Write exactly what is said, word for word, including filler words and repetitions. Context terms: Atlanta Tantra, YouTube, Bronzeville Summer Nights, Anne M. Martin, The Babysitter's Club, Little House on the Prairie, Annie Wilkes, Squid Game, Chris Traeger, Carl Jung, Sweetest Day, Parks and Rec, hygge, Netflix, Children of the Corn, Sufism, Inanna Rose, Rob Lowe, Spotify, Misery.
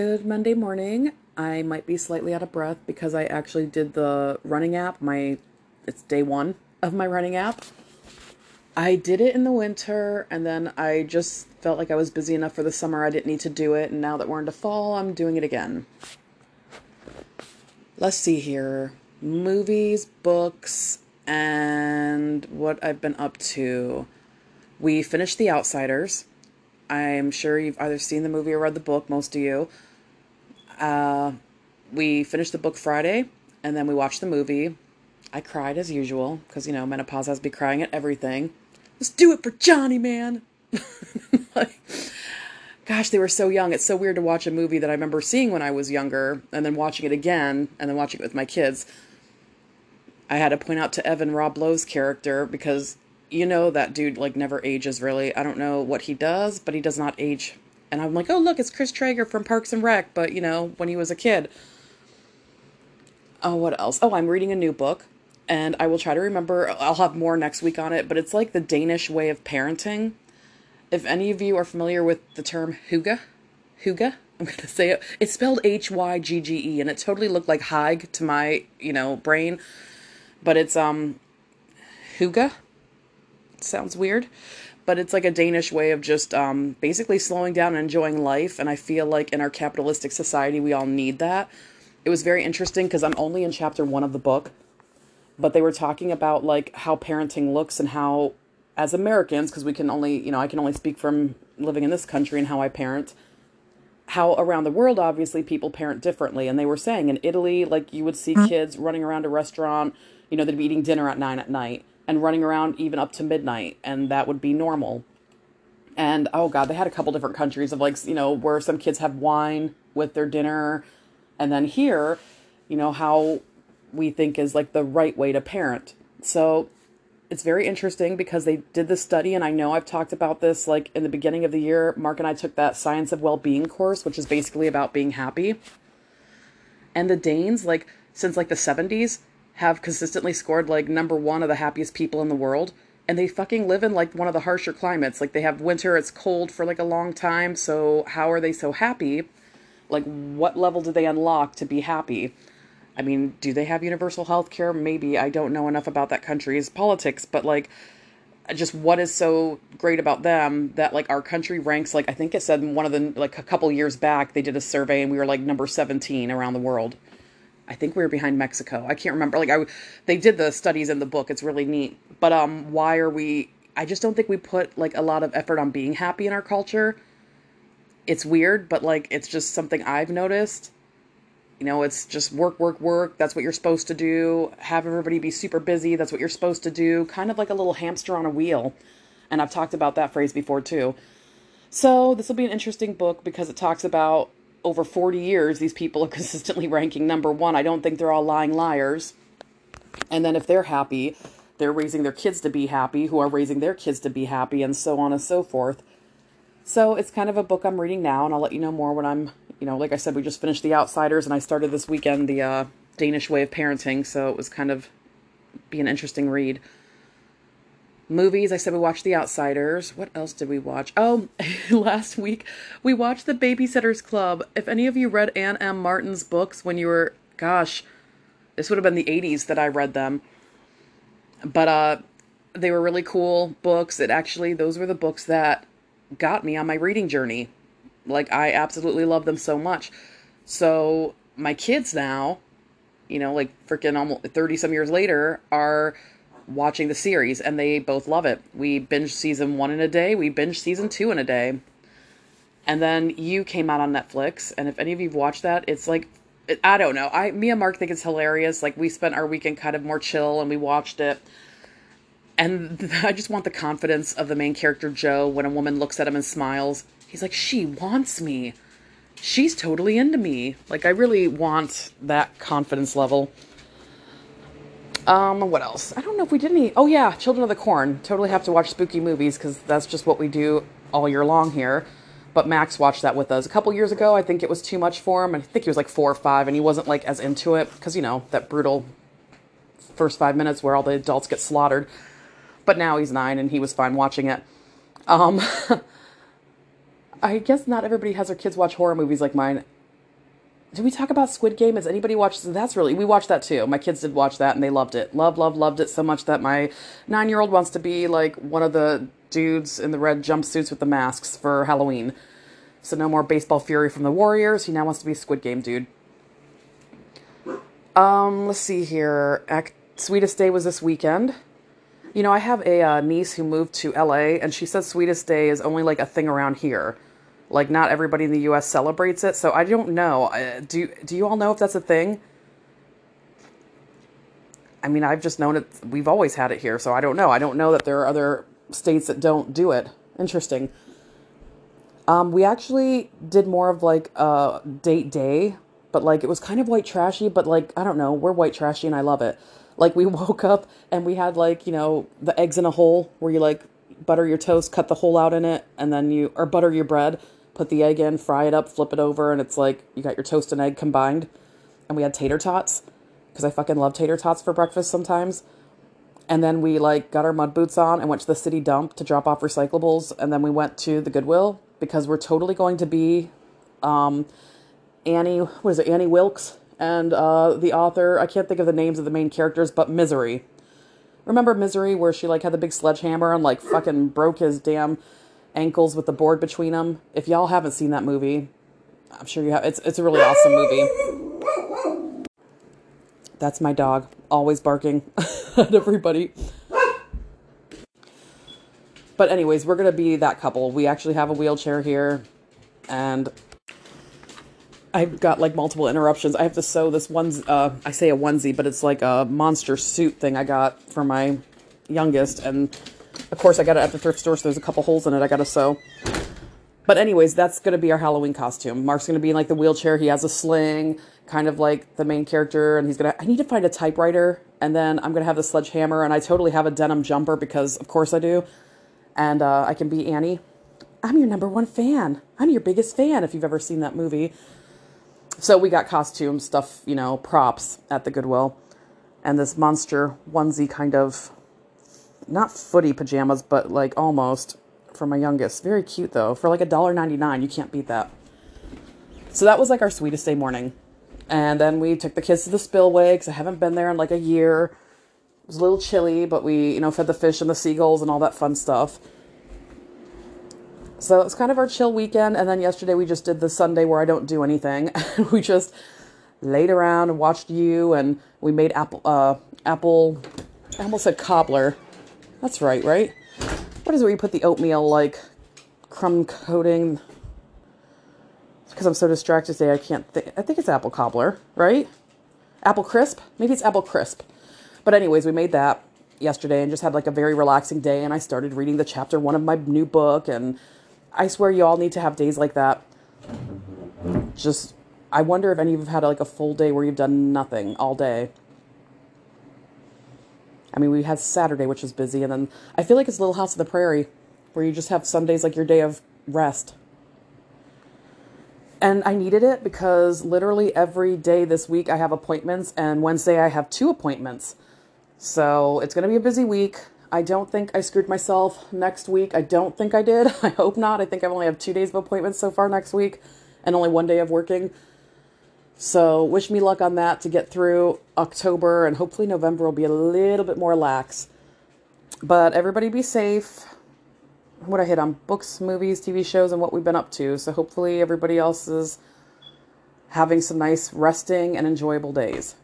Good Monday morning. I might be slightly out of breath because I actually did the running app. My it's day one of my running app. I did it in the winter and then I just felt like I was busy enough for the summer I didn't need to do it, and now that we're into fall, I'm doing it again. Let's see here. Movies, books, and what I've been up to. We finished The Outsiders. I'm sure you've either seen the movie or read the book, most of you. Uh, we finished the book Friday, and then we watched the movie. I cried as usual, because, you know, menopause has to be crying at everything. Let's do it for Johnny, man! Like, gosh, they were so young. It's so weird to watch a movie that I remember seeing when I was younger, and then watching it again, and then watching it with my kids. I had to point out to Evan, Rob Lowe's character, because... you know, that dude, like, never ages, really. I don't know what he does, but he does not age. And I'm like, oh, look, it's Chris Traeger from Parks and Rec, but, you know, when he was a kid. Oh, what else? Oh, I'm reading a new book, and I will try to remember. I'll have more next week on it, but it's like the Danish way of parenting. If any of you are familiar with the term hygge, hygge, I'm going to say it. It's spelled H Y G G E, and it totally looked like hygge to my, you know, brain. But it's, um, hygge. Sounds weird, but it's like a Danish way of just um, basically slowing down and enjoying life, and I feel like in our capitalistic society, we all need that. It was very interesting because I'm only in chapter one of the book, but they were talking about like how parenting looks and how, as Americans, because we can only, you know, I can only speak from living in this country and how I parent, how around the world, obviously, people parent differently, and they were saying in Italy, like you would see kids running around a restaurant, you know, they'd be eating dinner at nine at night. And running around even up to midnight, and that would be normal. And, oh God, they had a couple different countries of, like, you know, where some kids have wine with their dinner. And then here, you know, how we think is, like, the right way to parent. So it's very interesting because they did this study, and I know I've talked about this, like, in the beginning of the year. Mark and I took that Science of Well-Being course, which is basically about being happy. And the Danes, like, since, like, the seventies... have consistently scored, like, number one of the happiest people in the world. And they fucking live in, like, one of the harsher climates. Like, they have winter, it's cold for, like, a long time, so how are they so happy? Like, what level do they unlock to be happy? I mean, do they have universal health care? Maybe. I don't know enough about that country's politics, but, like, just what is so great about them that, like, our country ranks, like, I think it said in one of the, like, a couple years back, they did a survey and we were, like, number seventeen around the world. I think we were behind Mexico. I can't remember. Like I, they did the studies in the book. It's really neat. But um, why are we? I just don't think we put like a lot of effort on being happy in our culture. It's weird, but like it's just something I've noticed. You know, it's just work, work, work. That's what you're supposed to do. Have everybody be super busy. That's what you're supposed to do. Kind of like a little hamster on a wheel. And I've talked about that phrase before too. So this will be an interesting book because it talks about. Over forty years, these people are consistently ranking number one. I don't think they're all lying liars. And then if they're happy, they're raising their kids to be happy, who are raising their kids to be happy, and so on and so forth. So it's kind of a book I'm reading now, and I'll let you know more when I'm, you know, like I said, we just finished The Outsiders, and I started this weekend the uh, Danish way of parenting, so it was kind of be an interesting read. Movies, I said we watched The Outsiders. What else did we watch? Oh, last week we watched The Babysitter's Club. If any of you read Anne M. Martin's books when you were, gosh, this would have been the eighties that I read them. But uh, they were really cool books. It actually, those were the books that got me on my reading journey. Like, I absolutely love them so much. So my kids now, you know, like freaking almost thirty-some years later are... watching the series, and they both love it. We binged season one in a day. We binged season two in a day. And then You came out on Netflix, and if any of you've watched that, it's like, it, I don't know. I, me and Mark think it's hilarious. Like, we spent our weekend kind of more chill, and we watched it. And I just want the confidence of the main character, Joe, when a woman looks at him and smiles. He's like, she wants me. She's totally into me. Like, I really want that confidence level. Um, what else? I don't know if we did any. Oh yeah, Children of the Corn. Totally have to watch spooky movies because that's just what we do all year long here. But Max watched that with us a couple years ago. I think it was too much for him. I think he was like four or five and he wasn't like as into it because, you know, that brutal first five minutes where all the adults get slaughtered. But now he's nine and he was fine watching it. Um, I guess not everybody has their kids watch horror movies like mine. Did we talk about Squid Game? Has anybody watched? That's really, we watched that too. My kids did watch that and they loved it. Love, love, loved it so much that my nine-year-old wants to be like one of the dudes in the red jumpsuits with the masks for Halloween. So no more baseball fury from the Warriors. He now wants to be a Squid Game dude. Um, let's see here. Act, Sweetest Day was this weekend. You know, I have a uh, niece who moved to L A, and she says Sweetest Day is only like a thing around here. Like, not everybody in the U S celebrates it, so I don't know. Do do you all know if that's a thing? I mean, I've just known it. We've always had it here, so I don't know. I don't know that there are other states that don't do it. Interesting. Um, we actually did more of, like, a date day, but, like, it was kind of white trashy, but, like, I don't know. We're white trashy, and I love it. Like, we woke up, and we had, like, you know, the eggs in a hole where you, like, butter your toast, cut the hole out in it, and then you, or butter your bread, put the egg in, fry it up, flip it over, and it's like you got your toast and egg combined. And we had tater tots because I fucking love tater tots for breakfast sometimes. And then we like got our mud boots on and went to the city dump to drop off recyclables. And then we went to the Goodwill because we're totally going to be um, Annie, what is it, Annie Wilkes and uh, the author. I can't think of the names of the main characters, but Misery. Remember Misery, where she, like, had the big sledgehammer and, like, fucking broke his damn ankles with the board between them? If y'all haven't seen that movie, I'm sure you have. It's it's a really awesome movie. That's my dog, always barking at everybody. But anyways, we're going to be that couple. We actually have a wheelchair here, and I've got, like, multiple interruptions. I have to sew this onesie, uh, I say a onesie, but it's like a monster suit thing I got for my youngest. And, of course, I got it at the thrift store, so there's a couple holes in it I got to sew. But anyways, that's going to be our Halloween costume. Mark's going to be in, like, the wheelchair. He has a sling, kind of like the main character. And he's going to, I need to find a typewriter. And then I'm going to have the sledgehammer. And I totally have a denim jumper because, of course, I do. And uh, I can be Annie. I'm your number one fan. I'm your biggest fan, if you've ever seen that movie. So we got costume stuff, you know, props at the Goodwill. And this monster onesie kind of, not footy pajamas, but like almost, for my youngest. Very cute though. For like a dollar ninety-nine, you can't beat that. So that was like our Sweetest Day morning. And then we took the kids to the spillway because I haven't been there in like a year. It was a little chilly, but we, you know, fed the fish and the seagulls and all that fun stuff. So it was kind of our chill weekend. And then yesterday we just did the Sunday where I don't do anything. We just laid around and watched you, and we made apple, uh, apple, I almost said cobbler. That's right, right? What is it where you put the oatmeal, like, crumb coating? It's because I'm so distracted today, I can't think. I think it's apple cobbler, right? Apple crisp? Maybe it's apple crisp. But anyways, we made that yesterday and just had, like, a very relaxing day. And I started reading the chapter one of my new book, and I swear you all need to have days like that. Just, I wonder if any of you have had like a full day where you've done nothing all day. I mean, we had Saturday, which was busy. And then I feel like it's Little House on the Prairie, where you just have Sundays like your day of rest. And I needed it because literally every day this week I have appointments, and Wednesday I have two appointments. So it's going to be a busy week. I don't think I screwed myself next week. I don't think I did. I hope not. I think I only have two days of appointments so far next week and only one day of working. So wish me luck on that to get through October, and hopefully November will be a little bit more lax. But everybody be safe. What I hit on books, movies, T V shows, and what we've been up to. So hopefully everybody else is having some nice resting and enjoyable days.